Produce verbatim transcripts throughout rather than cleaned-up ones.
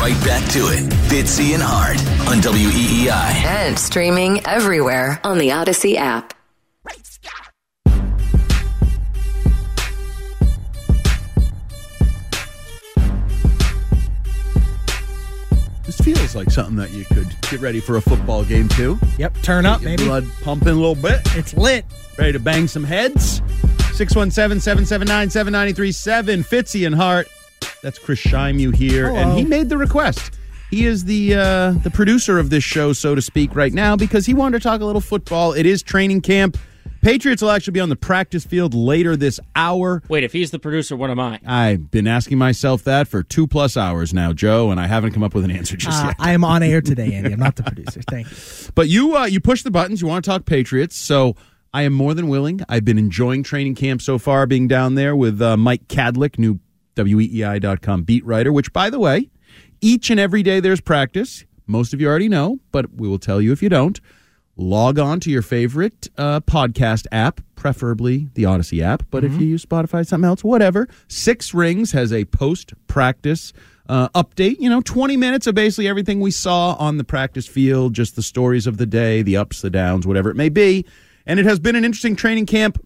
Right back to it. Fitzy and Hart on W E E I. And streaming everywhere on the Odyssey app. This feels like something that you could get ready for a football game too. Yep, turn up, maybe. Blood pumping a little bit. It's lit. Ready to bang some heads. six one seven, seven seven nine, seven nine three seven. Fitzy and Hart. That's Chris Shimeu here. Hello. And he made the request. He is the uh, the producer of this show, so to speak, right now, because he wanted to talk a little football. It is training camp. Patriots will actually be on the practice field later this hour. Wait, if he's the producer, what am I? I've been asking myself that for two plus hours now, Joe, and I haven't come up with an answer just uh, yet. I am on air today, Andy. I'm not the producer. Thank you. But you, uh, you push the buttons. You want to talk Patriots, so I am more than willing. I've been enjoying training camp so far, being down there with uh, Mike Cadlick, new W E E I dot com beat writer, which, by the way, each and every day there's practice. Most of you already know, but we will tell you if you don't. Log on to your favorite uh, podcast app, preferably the Odyssey app, but mm-hmm. if you use Spotify, something else, whatever. Six Rings has a post-practice uh, update. You know, twenty minutes of basically everything we saw on the practice field, just the stories of the day, the ups, the downs, whatever it may be. And it has been an interesting training camp.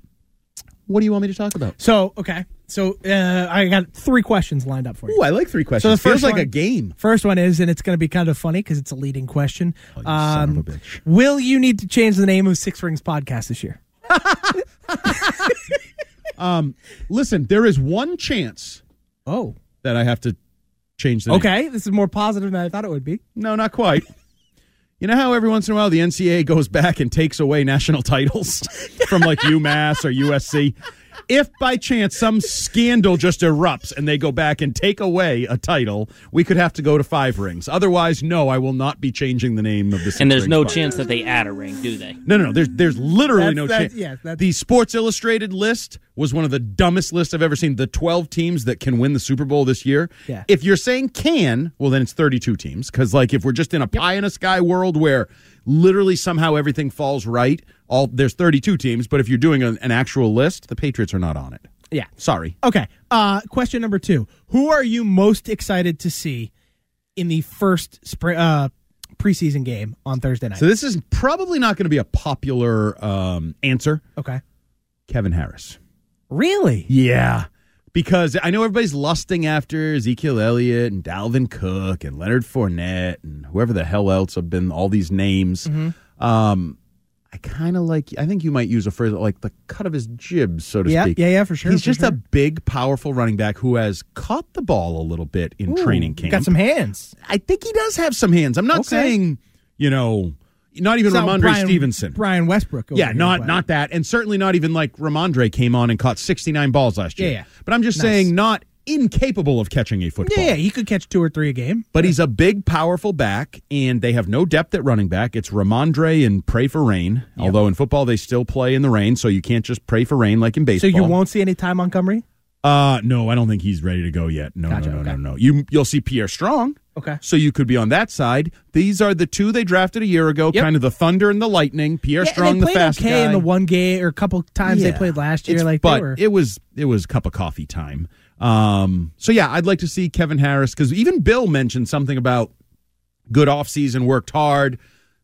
What do you want me to talk about? So, okay. So uh, I got three questions lined up for you. Ooh, I like three questions. So the first Feels one, like a game. First one is, and it's going to be kind of funny because it's a leading question. Oh, you um, son of a bitch. Will you need to change the name of Six Rings Podcast this year? um, listen, there is one chance oh. that I have to change the name. Okay, this is more positive than I thought it would be. No, not quite. You know how every once in a while the N C double A goes back and takes away national titles from like UMass or U S C? If by chance some scandal just erupts and they go back and take away a title, we could have to go to five rings. Otherwise, no, I will not be changing the name of the Six And there's no podcast. Chance that they add a ring, do they? No, no, no. There's, there's literally that's, no chance. Yeah, the Sports Illustrated list was one of the dumbest lists I've ever seen. The twelve teams that can win the Super Bowl this year. Yeah. If you're saying can, well, then it's thirty-two teams. Because like if we're just in a yep. pie-in-the-sky world where literally somehow everything falls right, all there's thirty-two teams, but if you're doing an, an actual list, the Patriots are not on it. Yeah. Sorry. Okay. Uh, question number two. Who are you most excited to see in the first spring, uh, preseason game on Thursday night? So this is probably not going to be a popular um, answer. Okay. Kevin Harris. Really? Yeah. Because I know everybody's lusting after Ezekiel Elliott and Dalvin Cook and Leonard Fournette and whoever the hell else have been, all these names. Mm-hmm. Um, I kind of like, I think you might use a phrase like the cut of his jib, so to yeah, speak. Yeah, yeah, for sure. He's for just sure. a big, powerful running back who has caught the ball a little bit in Ooh, training camp. Got some hands. I think he does have some hands. I'm not okay. saying, you know, not even so Ramondre Brian, Stevenson. Brian Westbrook. Over yeah, not, not that. And certainly not even like Ramondre came on and caught sixty-nine balls last year. Yeah, yeah. But I'm just nice. saying not incapable of catching a football. Yeah, yeah, he could catch two or three a game. But yeah. he's a big, powerful back, and they have no depth at running back. It's Ramondre and pray for rain, yeah. although in football they still play in the rain, so you can't just pray for rain like in baseball. So you won't see any Ty Montgomery? Uh, no, I don't think he's ready to go yet. No, gotcha, no, no, okay. no, no. You, you'll see Pierre Strong. Okay. So you could be on that side. These are the two they drafted a year ago, yep. kind of the thunder and the lightning. Pierre yeah, Strong, the fast okay guy. They played okay in the one game or a couple times yeah. they played last year. It's, like But were... it was it was cup of coffee time. Um, so, yeah, I'd like to see Kevin Harris, because even Bill mentioned something about good offseason, worked hard,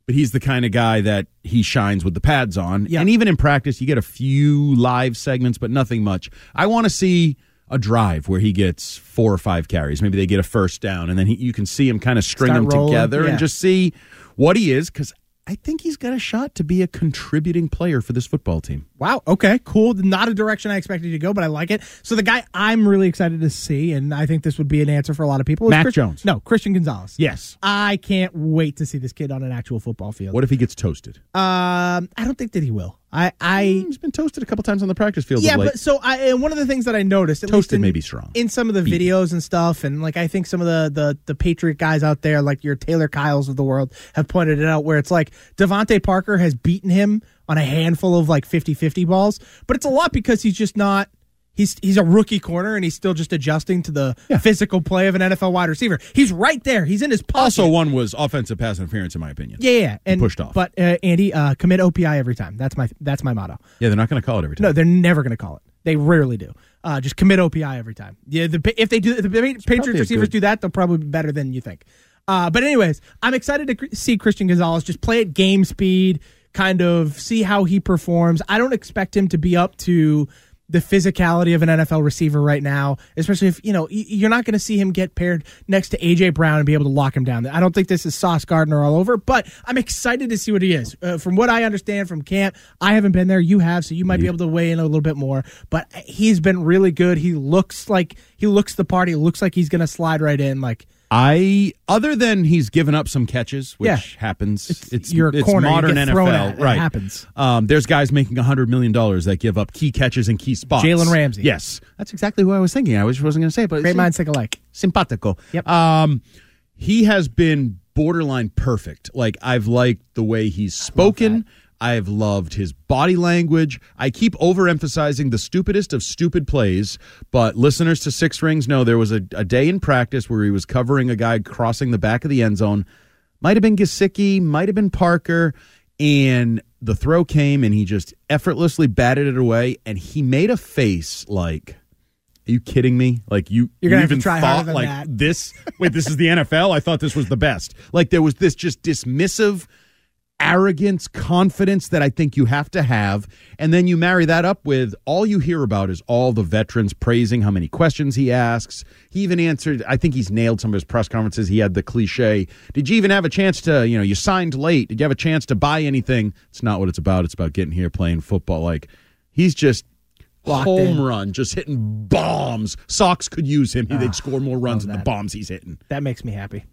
but he's the kind of guy that he shines with the pads on. Yeah. And even in practice, you get a few live segments, but nothing much. I want to see a drive where he gets four or five carries. Maybe they get a first down, and then he, you can see him kind of string Start them rolling. together yeah. and just see what he is, because I think he's got a shot to be a contributing player for this football team. Wow. Okay, cool. Not a direction I expected you to go, but I like it. So the guy I'm really excited to see, and I think this would be an answer for a lot of people, is Mac Chris- Jones. No, Christian Gonzalez. Yes. I can't wait to see this kid on an actual football field. What if he gets toasted? Um, I don't think that he will. I, I He's been toasted a couple times on the practice field. Yeah, but so I, and one of the things that I noticed, at toasted least in, may be strong in some of the Beat. videos and stuff, and like I think some of the, the the Patriot guys out there, like your Taylor Kyles of the world, have pointed it out, where it's like Devontae Parker has beaten him on a handful of like fifty-fifty balls, but it's a lot because he's just not. He's he's a rookie corner, and he's still just adjusting to the yeah. physical play of an N F L wide receiver. He's right there. He's in his pocket. Also, one was offensive pass interference, in my opinion. Yeah, yeah. And, pushed off. But, uh, Andy, uh, commit O P I every time. That's my that's my motto. Yeah, they're not going to call it every time. No, they're never going to call it. They rarely do. Uh, just commit O P I every time. Yeah, the, if they do, if the Patriots receivers good. do that, they'll probably be better than you think. Uh, but anyways, I'm excited to see Christian Gonzalez just play at game speed, kind of see how he performs. I don't expect him to be up to the physicality of an N F L receiver right now, especially if, you know, you're not going to see him get paired next to A J Brown and be able to lock him down. I don't think this is Sauce Gardner all over, but I'm excited to see what he is. Uh, from what I understand from camp, I haven't been there. You have, so you might yeah. be able to weigh in a little bit more, but he's been really good. He looks like he looks the part. He looks like he's going to slide right in. Like, I, other than he's given up some catches, which yeah. happens. It's, it's your it's corner, modern you N F L, at, right? It happens. Um, there's guys making a hundred million dollars that give up key catches and key spots. Jalen Ramsey, yes, that's exactly who I was thinking. I was wasn't going to say it, but great minds think alike. Simpatico. Yep. Um, he has been borderline perfect. Like, I've liked the way he's spoken. I've loved his body language. I keep overemphasizing the stupidest of stupid plays, but listeners to Six Rings know there was a, a day in practice where he was covering a guy crossing the back of the end zone. Might have been Gesicki, might have been Parker, and the throw came, and he just effortlessly batted it away, and he made a face like, are you kidding me? Like, you, You're gonna you even try thought, like, that. this? Wait, this is the N F L? I thought this was the best. Like, there was this just dismissive arrogance, confidence that I think you have to have, and then you marry that up with all you hear about is all the veterans praising how many questions he asks. He even answered, I think he's nailed some of his press conferences. He had the cliche, did you even have a chance to, you know, you signed late. Did you have a chance to buy anything? It's not what it's about. It's about getting here, playing football. Like, he's just Locked home in. run, just hitting bombs. Sox could use him. Ah, They'd score more runs than the bombs he's hitting. That makes me happy.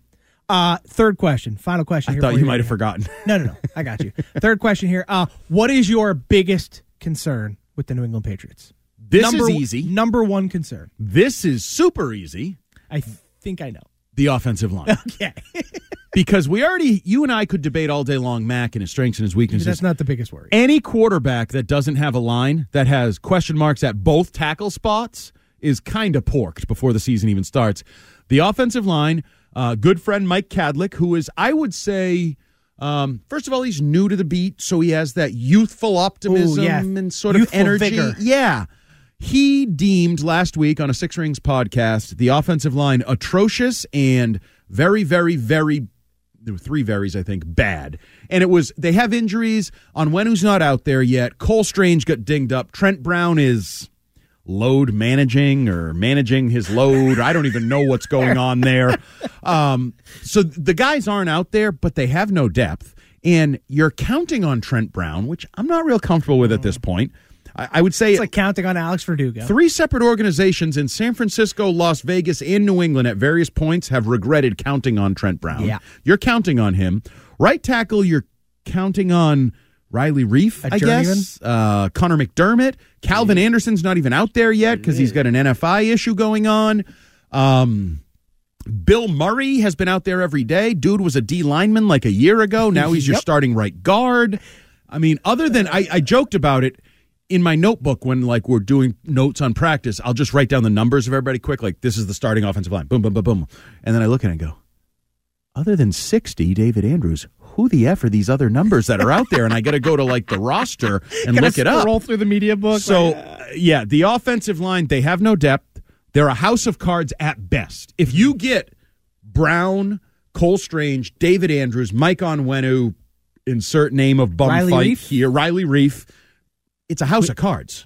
Uh, third question, final question. I here thought you might have forgotten. No, no, no. I got you. Third question here. Uh, what is your biggest concern with the New England Patriots? This number, is easy. Number one concern. This is super easy. I th- think I know. The offensive line. Okay. Because we already, you and I could debate all day long Mac and his strengths and his weaknesses. That's not the biggest worry. Any quarterback that doesn't have a line that has question marks at both tackle spots is kind of porked before the season even starts. The offensive line. Uh, good friend Mike Cadlick, who is, I would say, um, first of all, he's new to the beat, so he has that youthful optimism Ooh, yeah. and sort youthful of energy. Vigor. Yeah. He deemed last week on a Six Rings podcast the offensive line atrocious and very, very, very, there were three varies, I think, bad. And it was, they have injuries on when who's not out there yet. Cole Strange got dinged up. Trent Brown is load managing or managing his load. I don't even know what's going on there. Um, so the guys aren't out there, but they have no depth. And you're counting on Trent Brown, which I'm not real comfortable with at this point. I, I would say it's like counting on Alex Verdugo. Three separate organizations in San Francisco, Las Vegas, and New England at various points have regretted counting on Trent Brown. Yeah. You're counting on him. Right tackle, you're counting on Riley Reef, I guess. Uh, Connor McDermott. Calvin yeah. Anderson's not even out there yet because he's got an N F I issue going on. Um, Bill Murray has been out there every day. Dude was a D lineman like a year ago. Now he's yep. your starting right guard. I mean, other than I, I joked about it in my notebook when like we're doing notes on practice, I'll just write down the numbers of everybody quick. Like, this is the starting offensive line. Boom, boom, boom, boom. And then I look at it and go, other than sixty, David Andrews, who the F are these other numbers that are out there? And I got to go to, like, the roster and look it up. Roll through the media book. So, like, uh, yeah, the offensive line, they have no depth. They're a house of cards at best. If you get Brown, Cole Strange, David Andrews, Mike Onwenu, insert name of bumfight here, Riley Reef, it's a house Wait. of cards.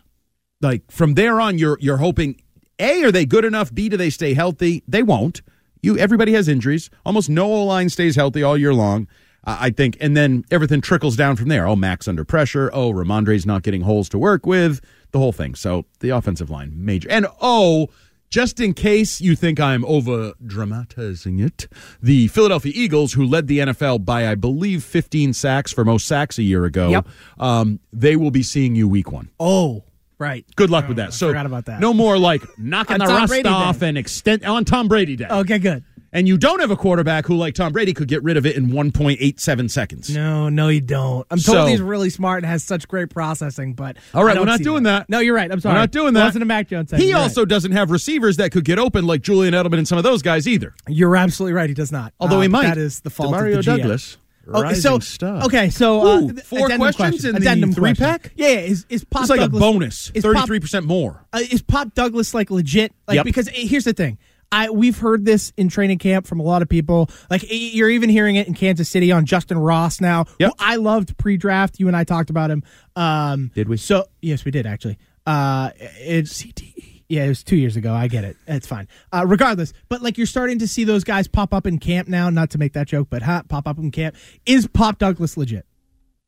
Like, from there on, you're you're hoping A, are they good enough? B, do they stay healthy? They won't. You, everybody has injuries. Almost no O-line stays healthy all year long, uh, I think. And then everything trickles down from there. Oh, Mac's under pressure. Oh, Ramondre's not getting holes to work with. The whole thing. So the offensive line, major. And oh, just in case you think I'm over-dramatizing it, the Philadelphia Eagles, who led the N F L by, I believe, fifteen sacks for most sacks a year ago, yep. um, they will be seeing you week one. Oh, right. Good luck oh, with that. I so forgot about that. No more like knocking the Tom rust Brady off day. and extend on Tom Brady Day. Okay, good. And you don't have a quarterback who, like Tom Brady, could get rid of it in one point eight seven seconds. No, no, you don't. I'm told so, he's really smart and has such great processing, but all right, we're not doing that. that. No, you're right. I'm sorry. We're not doing that. Wasn't a Mac Jones. He also right. doesn't have receivers that could get open like Julian Edelman and some of those guys either. You're absolutely right. He does not. Although uh, he might. That is the fault DeMario of the G M. Douglas. Okay, so star. okay, so uh, Ooh, four questions question. in addendum the three question. pack. Yeah, is is Pop it's like Douglas, a bonus? Thirty-three percent more. Uh, is Pop Douglas like legit? Like yep. because uh, here's the thing. I we've heard this in training camp from a lot of people. Like you're even hearing it in Kansas City on Justin Ross now. Yep. Who I loved pre-draft. You and I talked about him. Um, did we? So yes, we did actually. Uh, it's C T E. Yeah, it was two years ago. I get it. It's fine. Uh, regardless, but like you're starting to see those guys pop up in camp now. Not to make that joke, but huh, pop up in camp. Is Pop Douglas legit?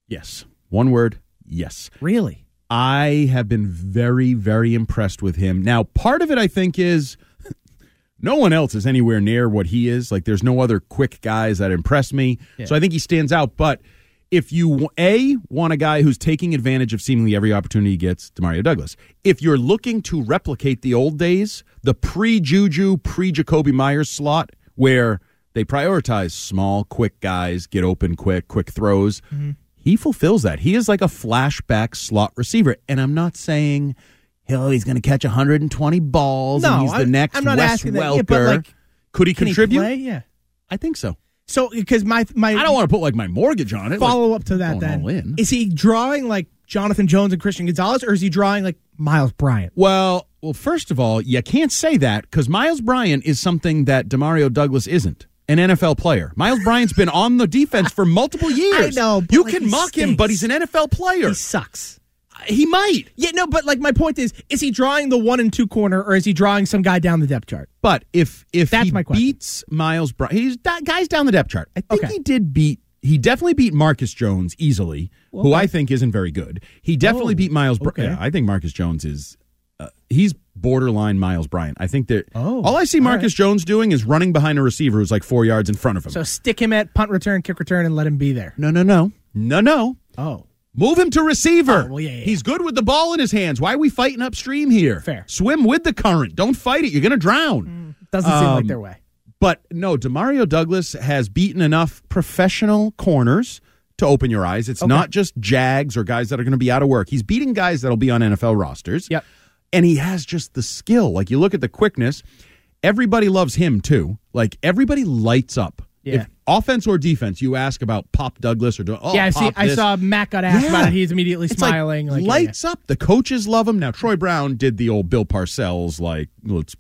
Yes. One word, yes. Really? I have been very, very impressed with him. Now, part of it, I think, is no one else is anywhere near what he is. Like there's no other quick guys that impress me. Yeah. So I think he stands out, but if you, A, want a guy who's taking advantage of seemingly every opportunity he gets, DeMario Douglas. If you're looking to replicate the old days, the pre-Juju, pre-Jacoby Myers slot, where they prioritize small, quick guys, get open quick, quick throws, mm-hmm. he fulfills that. He is like a flashback slot receiver. And I'm not saying, oh, he's going to catch one hundred twenty balls no, and he's I'm, the next I'm not Wes asking Welker. That. Yeah, but like, Could he can contribute? He play? Yeah. I think so. So, because my, my... I don't want to put, like, my mortgage on it. Follow like, up to that, then. All in. Is he drawing, like, Jonathan Jones and Christian Gonzalez, or is he drawing, like, Miles Bryant? Well, well, first of all, you can't say that, because Miles Bryant is something that DeMario Douglas isn't, an N F L player. Miles Bryant's been on the defense for multiple years. I know, but You like, can mock stinks. him, but he's an N F L player. He sucks. He might. Yeah, no, but, like, my point is, is he drawing the one and two corner, or is he drawing some guy down the depth chart? But if if That's he my beats Miles Bryant, he's that guy's down the depth chart. I think okay. he did beat, he definitely beat Marcus Jones easily, well, who okay. I think isn't very good. He definitely oh, beat Miles Bryant. Okay. Yeah, I think Marcus Jones is, uh, he's borderline Miles Bryant. I think that oh, all I see Marcus right. Jones doing is running behind a receiver who's like four yards in front of him. So stick him at punt return, kick return, and let him be there. No, no, no. No, no. Oh. Move him to receiver. Oh, well, yeah, yeah. He's good with the ball in his hands. Why are we fighting upstream here? Fair. Swim with the current. Don't fight it. You're going to drown. Mm, doesn't um, seem like their way. But, no, DeMario Douglas has beaten enough professional corners to open your eyes. It's okay. not just Jags or guys that are going to be out of work. He's beating guys that will be on N F L rosters. Yep. And he has just the skill. Like, you look at the quickness. Everybody loves him, too. Like, everybody lights up. Yeah. If offense or defense, you ask about Pop Douglas or oh, yeah, I see. Pop I saw Mac got asked yeah. about it. He's immediately it's smiling. Like, like, lights yeah. up. The coaches love him. Now Troy Brown did the old Bill Parcells like let's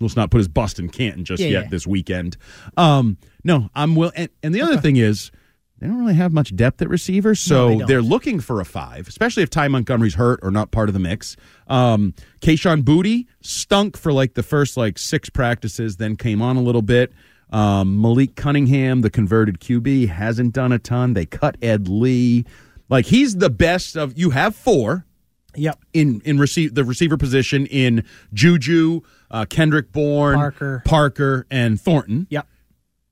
let's not put his bust in Canton just yeah, yet yeah. this weekend. Um, no, I'm will. And, and the other thing is they don't really have much depth at receiver, so no, they they're looking for a five, especially if Ty Montgomery's hurt or not part of the mix. Um, Kayshon Boutte stunk for like the first like six practices, then came on a little bit. Um, Malik Cunningham, the converted Q B, hasn't done a ton. They cut Ed Lee. Like, he's the best of, you have four yep. in, in receive, the receiver position in Juju, uh, Kendrick Bourne, Parker. Parker, and Thornton. Yep.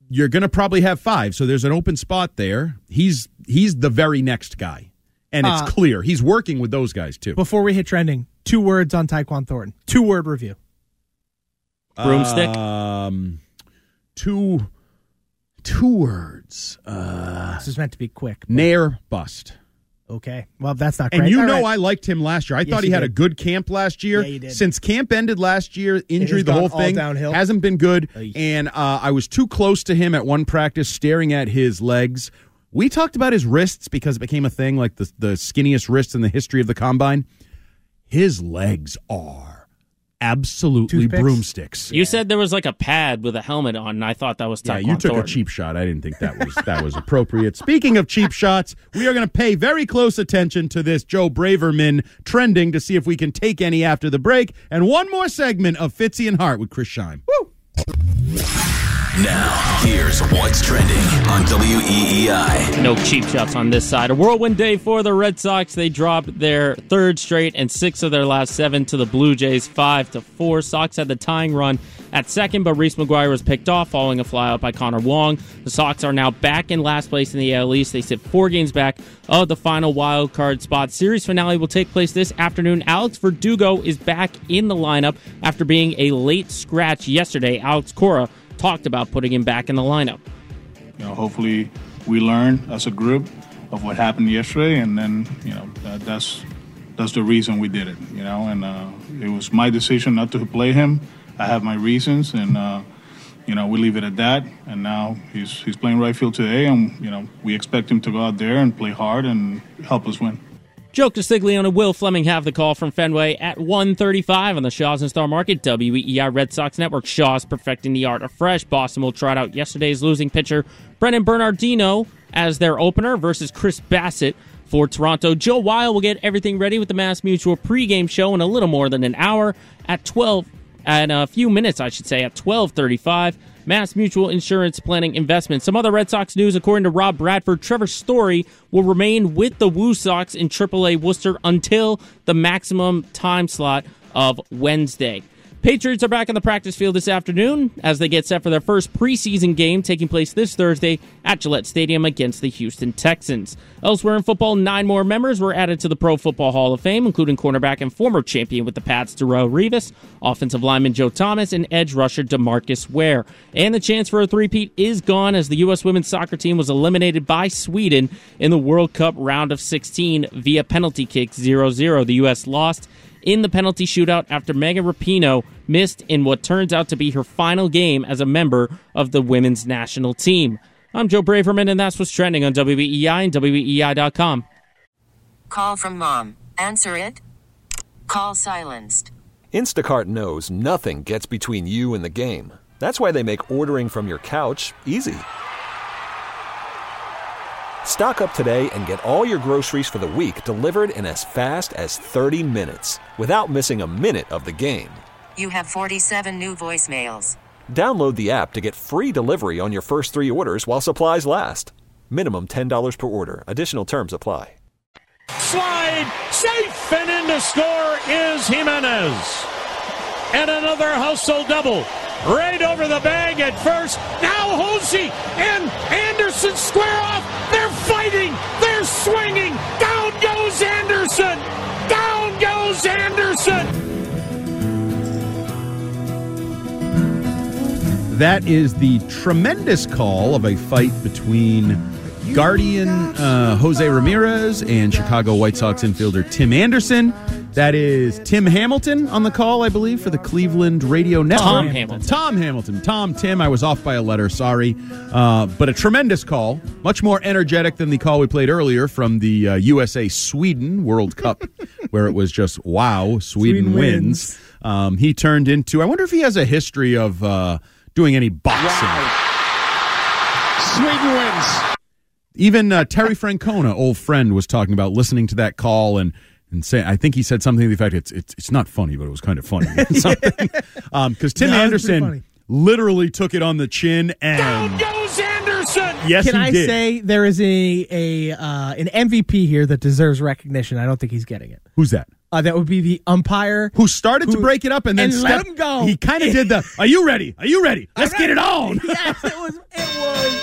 You're going to probably have five, so there's an open spot there. He's he's the very next guy, and it's uh, clear. He's working with those guys, too. Before we hit trending, two words on Tyquan Thornton. Two-word review. Broomstick? Um... Two, two words. Uh, this is meant to be quick. But... Nair bust. Okay. Well, that's not great. And you All know right. I liked him last year. I yes, thought he had did. a good camp last year. Yeah, you did. Since camp ended last year, injury, the whole thing, downhill. hasn't been good. Oy. And uh, I was too close to him at one practice, staring at his legs. We talked about his wrists because it became a thing, like the, the skinniest wrists in the history of the combine. His legs are absolutely Toothpicks? broomsticks. You yeah. said there was like a pad with a helmet on, and I thought that was Tyquan Yeah, you took Thornton. a cheap shot. I didn't think that was that was appropriate. Speaking of cheap shots, we are going to pay very close attention to this Joe Braverman trending to see if we can take any after the break. And one more segment of Fitzy and Hart with Chris Scheim. Woo! Now, here's what's trending on W E E I. No cheap shots on this side. A whirlwind day for the Red Sox. They dropped their third straight and six of their last seven to the Blue Jays, five to four. Sox had the tying run at second, but Reese McGuire was picked off following a flyout by Connor Wong. The Sox are now back in last place in the A L East. They sit four games back of the final wild card spot. Series finale will take place this afternoon. Alex Verdugo is back in the lineup after being a late scratch yesterday. Alex Cora talked about putting him back in the lineup. You know, hopefully we learn as a group of what happened yesterday, and then you know that, that's that's the reason we did it. You know, and uh, it was my decision not to play him. I have my reasons, and uh, you know we leave it at that. And now he's he's playing right field today, and you know we expect him to go out there and play hard and help us win. Joe Castiglione and Will Fleming have the call from Fenway at one thirty-five on the Shaw's and Star Market, W E E I Red Sox Network. Shaw's perfecting the art afresh. Boston will trot out yesterday's losing pitcher, Brennan Bernardino, as their opener versus Chris Bassett for Toronto. Joe Weil will get everything ready with the Mass Mutual pregame show in a little more than an hour at twelve, and a few minutes, I should say, at twelve thirty-five. Mass Mutual Insurance Planning Investment. Some other Red Sox news, according to Rob Bradford, Trevor Story will remain with the Woo Sox in triple A Worcester until the maximum time slot of Wednesday. Patriots are back on the practice field this afternoon as they get set for their first preseason game taking place this Thursday at Gillette Stadium against the Houston Texans. Elsewhere in football, nine more members were added to the Pro Football Hall of Fame, including cornerback and former champion with the Pats, Darrelle Revis, offensive lineman Joe Thomas, and edge rusher DeMarcus Ware. And the chance for a three-peat is gone as the U S women's soccer team was eliminated by Sweden in the World Cup round of sixteen via penalty kick zero zero. The U S lost in the penalty shootout after Megan Rapinoe missed in what turns out to be her final game as a member of the women's national team. I'm Joe Braverman, and that's what's trending on W E E I and W E E I dot com. Call from mom. Answer it. Call silenced. Instacart knows nothing gets between you and the game. That's why they make ordering from your couch easy. Stock up today and get all your groceries for the week delivered in as fast as thirty minutes without missing a minute of the game. You have forty-seven new voicemails. Download the app to get free delivery on your first three orders while supplies last. Minimum ten dollars per order. Additional terms apply. Slide, safe, and in to score is Jimenez. And another hustle double. Right over the bag at first. Now Jose and Anderson square off. They're fighting. They're swinging. Down goes Anderson. Down goes Anderson. That is the tremendous call of a fight between Guardian uh, Jose Ramirez and Chicago White Sox infielder Tim Anderson. That is Tim Hamilton on the call, I believe, for the Cleveland Radio Network. Tom Hamilton. Tom Hamilton. Tom, Tim, I was off by a letter, sorry. Uh, but a tremendous call, much more energetic than the call we played earlier from the uh, U S A Sweden World Cup, where it was just, wow, Sweden, Sweden wins. wins. Um, he turned into, I wonder if he has a history of uh, doing any boxing. Wow. Sweden wins. Even uh, Terry Francona, old friend, was talking about listening to that call and And say, I think he said something to the effect, it's it's it's not funny, but it was kind of funny. Because um, Tim no, Anderson literally took it on the chin. And down goes Anderson! Yes, Can he I did. say there is a, a uh, an M V P here that deserves recognition? I don't think he's getting it. Who's that? Uh, that would be the umpire. Who started who, to break it up and then and stepped, let him go. He kind of did the, are you ready? Are you ready? Let's right. get it on! Yes, it was. It was.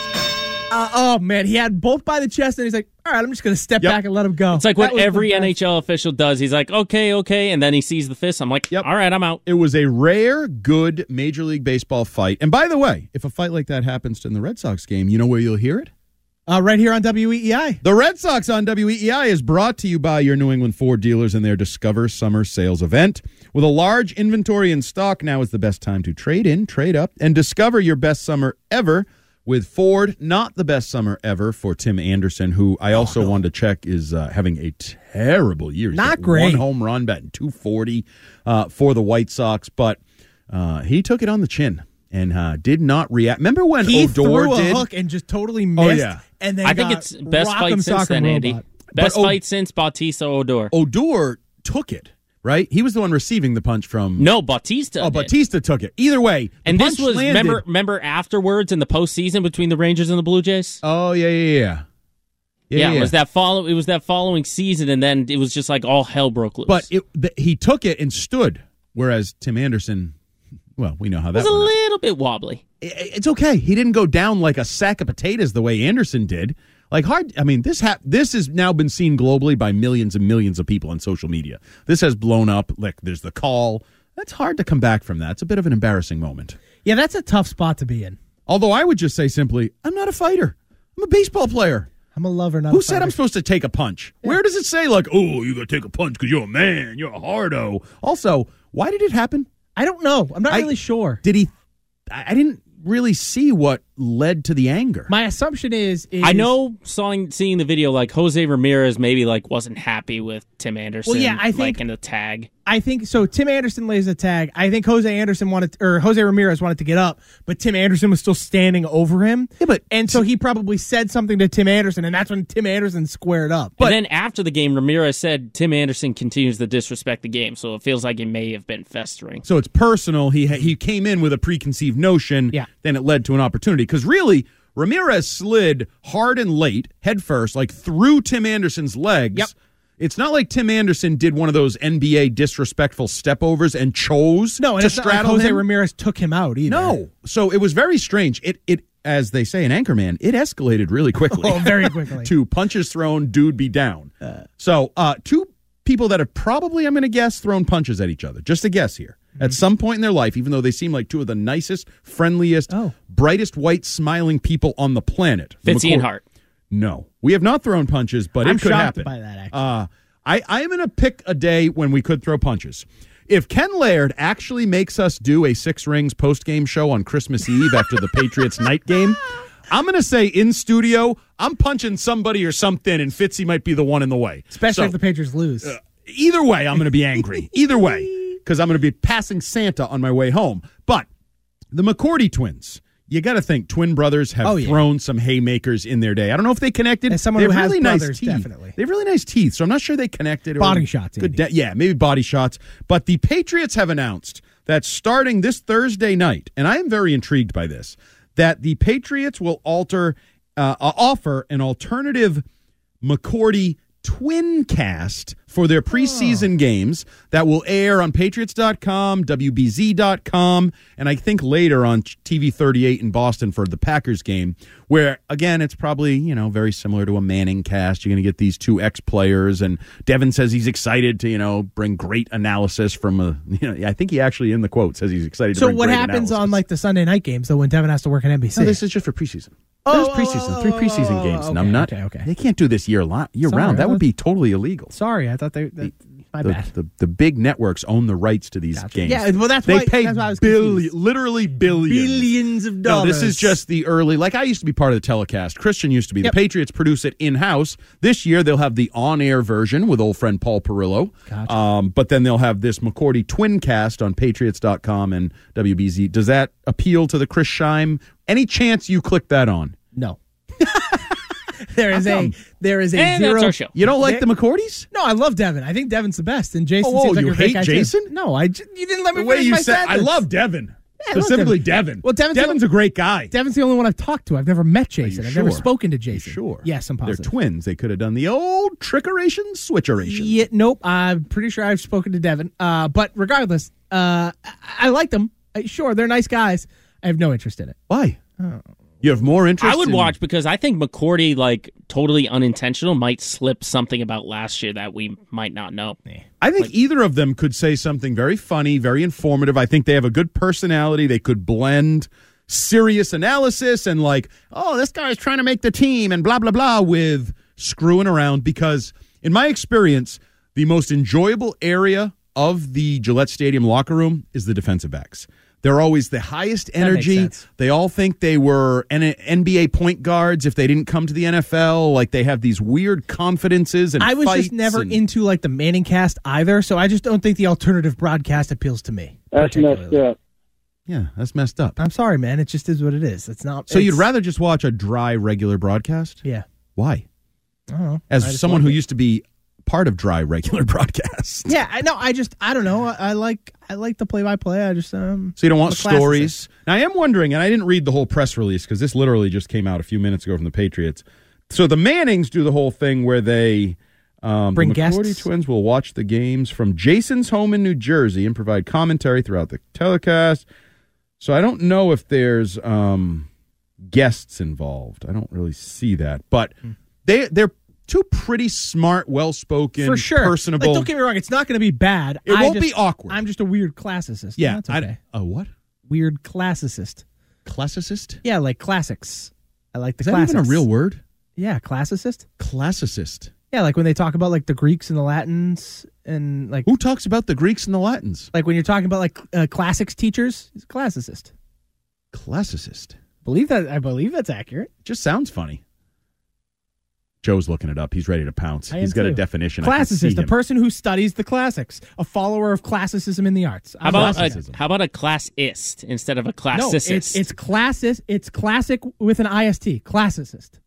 Uh, oh, man, he had both by the chest, and he's like, all right, I'm just going to step yep. back and let him go. It's like that what every N H L official does. He's like, okay, okay, and then he sees the fist. I'm like, yep. all right, I'm out. It was a rare, good Major League Baseball fight. And by the way, if a fight like that happens in the Red Sox game, you know where you'll hear it? Uh, right here on W E E I. The Red Sox on W E E I is brought to you by your New England Ford dealers and their Discover Summer Sales event. With a large inventory in stock, now is the best time to trade in, trade up, and discover your best summer ever with Ford. Not the best summer ever for Tim Anderson, who I also oh, no. wanted to check is uh, having a terrible year. He's Not great. One home run, batting two forty uh, for the White Sox, but uh, he took it on the chin and uh, did not react. Remember when he Odor threw a did? hook and just totally missed? Oh, yeah. And then I think it's best fight since then, Andy. Robot. Best but, fight o- since Bautista Odor. Odor took it. Right? He was the one receiving the punch from... No, Bautista Oh, did. Bautista took it. Either way, and this was, landed... remember, remember afterwards in the postseason between the Rangers and the Blue Jays? Oh, yeah, yeah, yeah. Yeah, yeah, yeah. It, was that follow, it was that following season, and then it was just like all hell broke loose. But it, the, he took it and stood, whereas Tim Anderson, well, we know how that was. It was a little out. bit wobbly. It, it's okay. He didn't go down like a sack of potatoes the way Anderson did. Like hard, I mean, this ha- this has now been seen globally by millions and millions of people on social media. This has blown up. Like, there's the call. That's hard to come back from that. It's a bit of an embarrassing moment. Yeah, that's a tough spot to be in. Although I would just say simply, I'm not a fighter. I'm a baseball player. I'm a lover, not Who a fighter. Who said I'm supposed to take a punch? Yeah. Where does it say, like, oh, you got to take a punch because you're a man, you're a hardo? Also, why did it happen? I don't know. I'm not I, really sure. Did he? I, I didn't. really see what led to the anger. My assumption is... is I know sawing, seeing the video, like, Jose Ramirez maybe, like, wasn't happy with Tim Anderson, well, yeah, I think, like, in the tag. I think, so Tim Anderson lays a tag. I think Jose Anderson wanted, or Jose Ramirez wanted to get up, but Tim Anderson was still standing over him. Yeah, but and so he probably said something to Tim Anderson, and that's when Tim Anderson squared up. But and then after the game, Ramirez said Tim Anderson continues to disrespect the game, so it feels like it may have been festering. So it's personal. He ha- he came in with a preconceived notion, yeah. then it led to an opportunity. Because really, Ramirez slid hard and late, head first, like through Tim Anderson's legs. Yep. It's not like Tim Anderson did one of those N B A disrespectful stepovers and chose no, and to straddle like Jose him. Ramirez took him out either. No, so it was very strange. It, it as they say in Anchorman, it escalated really quickly. Oh, very quickly. To punches thrown, dude be down. Uh, so uh, two people that have probably, I'm going to guess, thrown punches at each other. Just a guess here. Mm-hmm. At some point in their life, even though they seem like two of the nicest, friendliest, oh. brightest, white, smiling people on the planet. Fitzy McCour- and Hart. No, we have not thrown punches, but I'm it could happen. By that, actually. Uh, I, I am going to pick a day when we could throw punches. If Ken Laird actually makes us do a Six Rings post-game show on Christmas Eve after the Patriots night game, I'm going to say in studio, I'm punching somebody or something, and Fitzy might be the one in the way. Especially so, if the Patriots lose. Uh, either way, I'm going to be angry. Either way, because I'm going to be passing Santa on my way home. But the McCourty twins... You got to think twin brothers have oh, yeah. thrown some haymakers in their day. I don't know if they connected. As someone they who have has really brothers, nice teeth. Definitely. They have really nice teeth, so I'm not sure they connected. Or body shots. Good de- yeah, maybe body shots. But the Patriots have announced that starting this Thursday night, and I am very intrigued by this, that the Patriots will alter, uh, offer an alternative McCourty twin cast for their preseason oh. games that will air on Patriots dot com, W B Z dot com, and I think later on T V thirty-eight in Boston for the Packers game, where, again, it's probably, you know, very similar to a Manning cast. You're going to get these two ex-players, and Devin says he's excited to, you know, bring great analysis from a, you know, I think he actually in the quote says he's excited so to bring great analysis. So what happens on, like, the Sunday night games, though, when Devin has to work on N B C? No, this is just for preseason. There's preseason, three preseason games, okay, and I'm not. Okay, okay. They can't do this year lot, year Sorry, round. That would be totally illegal. Sorry, I thought they. That, the, my the, bad. The, the big networks own the rights to these gotcha. games. Yeah, well, that's they why, pay that's why I was billi- literally billions, billions of dollars. No, this is just the early. Like I used to be part of the telecast. Christian used to be. Yep. The Patriots produce it in house. This year they'll have the on-air version with old friend Paul Perillo. Gotcha. Um, but then they'll have this McCourty twin cast on Patriots dot com and W B Z. Does that appeal to the Chris Scheim? Any chance you click that on? No. there is a there is a and zero. That's our show. You don't like there, the McCourtys? No, I love Devin. I think Devin's the best. And Jason oh, seems oh, like you a great guy. Jason? Too. No, I just, you didn't let me the way finish you my said, sentence. I love Devin. Yeah, specifically, love Devin. Devin. Well, Devin's, Devin's a great guy. Devin's the only one I've talked to. I've never met Jason. I've sure? never spoken to Jason. Sure. Yes, I'm positive. They're twins. They could have done the old trickeration, switcheration. Yeah, nope. I'm pretty sure I've spoken to Devin. Uh, but regardless, uh, I-, I like them. I- sure, they're nice guys. I have no interest in it. Why? Oh. You have more interest. I would in... watch because I think McCourty, like totally unintentional, might slip something about last year that we might not know. I think like, either of them could say something very funny, very informative. I think they have a good personality. They could blend serious analysis and like, oh, this guy's trying to make the team and blah, blah, blah with screwing around because in my experience, the most enjoyable area of the Gillette Stadium locker room is the defensive backs. They're always the highest energy. They all think they were N B A point guards if they didn't come to the N F L. Like, they have these weird confidences and I was just never and... into, like, the Manning cast either, so I just don't think the alternative broadcast appeals to me. That's messed up. Yeah, that's messed up. I'm sorry, man. It just is what it is. It's not. So it's... you'd rather just watch a dry, regular broadcast? Yeah. Why? I don't know. As someone who used to be part of dry, regular broadcasts. Yeah, I know. I just, I don't know. I, I like I like the play-by-play. I just, um... So you don't want stories? Now, I am wondering, and I didn't read the whole press release because this literally just came out a few minutes ago from the Patriots. So the Mannings do the whole thing where they... Um, Bring the McCourty guests. Twins will watch the games from Jason's home in New Jersey and provide commentary throughout the telecast. So I don't know if there's um, guests involved. I don't really see that. But they, they're two pretty smart, well-spoken, for sure. Personable. Like, don't get me wrong. It's not going to be bad. It I won't just, be awkward. I'm just a weird classicist. Yeah. That's okay. I, a what? Weird classicist. Classicist? Yeah, like classics. I like the Is classics. Is that even a real word? Yeah, classicist. Classicist. Yeah, like when they talk about like the Greeks and the Latins and like... Who talks about the Greeks and the Latins? Like when you're talking about like uh, classics teachers, he's a classicist. Classicist. Believe that, I believe that's accurate. It just sounds funny. Joe's looking it up. He's ready to pounce. He's got too. a definition. Classicist, a person who studies the classics, a follower of classicism in the arts. How about, a, how about a classist instead of a classicist? No, it's, it's, classist, it's classic with an I S T, classicist.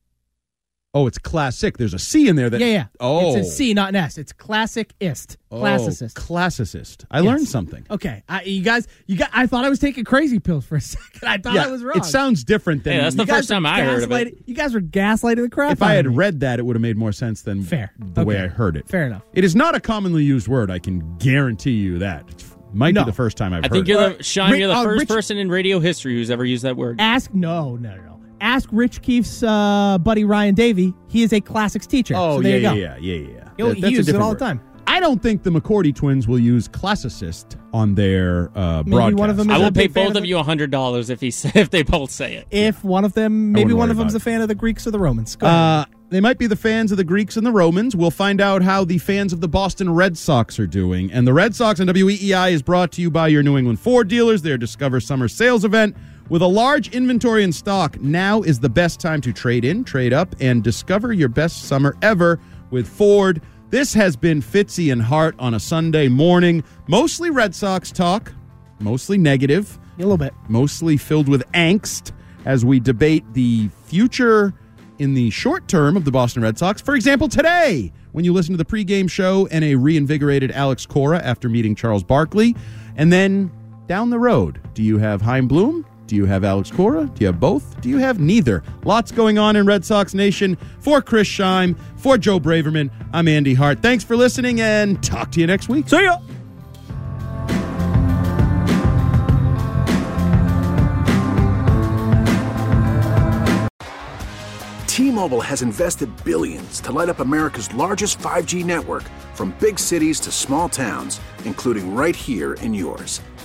Oh, it's classic. There's a C in there. That, yeah, yeah. Oh. It's a C, not an S. It's classicist. Classicist. Oh, classicist. I yes. learned something. Okay. I, you guys, you got, I thought I was taking crazy pills for a second. I thought yeah, I was wrong. It sounds different than... Yeah, that's the first time I heard of it. You guys were gaslighting the crap If I had me. read that, it would have made more sense than Fair. the okay. way I heard it. Fair enough. It is not a commonly used word. I can guarantee you that. It might no. be the first time I've I heard think you're it. The, Sean, Rick, you're the uh, first Rich, person in radio history who's ever used that word. Ask... No, no, no. no. Ask Rich Keefe's uh, buddy Ryan Davey. He is a classics teacher. Oh, so there yeah, you go. yeah, yeah, yeah, yeah. He'll That's use it all the time. I don't think the McCourty twins will use classicist on their uh, broadcast. One of them is I will pay both of you one hundred dollars if he if they both say it. If yeah. one of them, maybe one of them's a fan of the Greeks or the Romans. Go uh, they might be the fans of the Greeks and the Romans. We'll find out how the fans of the Boston Red Sox are doing. And the Red Sox on W E E I is brought to you by your New England Ford dealers, their Discover Summer Sales event. With a large inventory in stock, now is the best time to trade in, trade up, and discover your best summer ever with Ford. This has been Fitzy and Hart on a Sunday morning. Mostly Red Sox talk, mostly negative. A little bit. Mostly filled with angst as we debate the future in the short term of the Boston Red Sox. For example, today, when you listen to the pregame show and a reinvigorated Alex Cora after meeting Charles Barkley. And then down the road, do you have Chaim Bloom? Do you have Alex Cora? Do you have both? Do you have neither? Lots going on in Red Sox Nation. For Chris Scheim, for Joe Braverman, I'm Andy Hart. Thanks for listening, and talk to you next week. See ya! T-Mobile has invested billions to light up America's largest five G network from big cities to small towns, including right here in yours.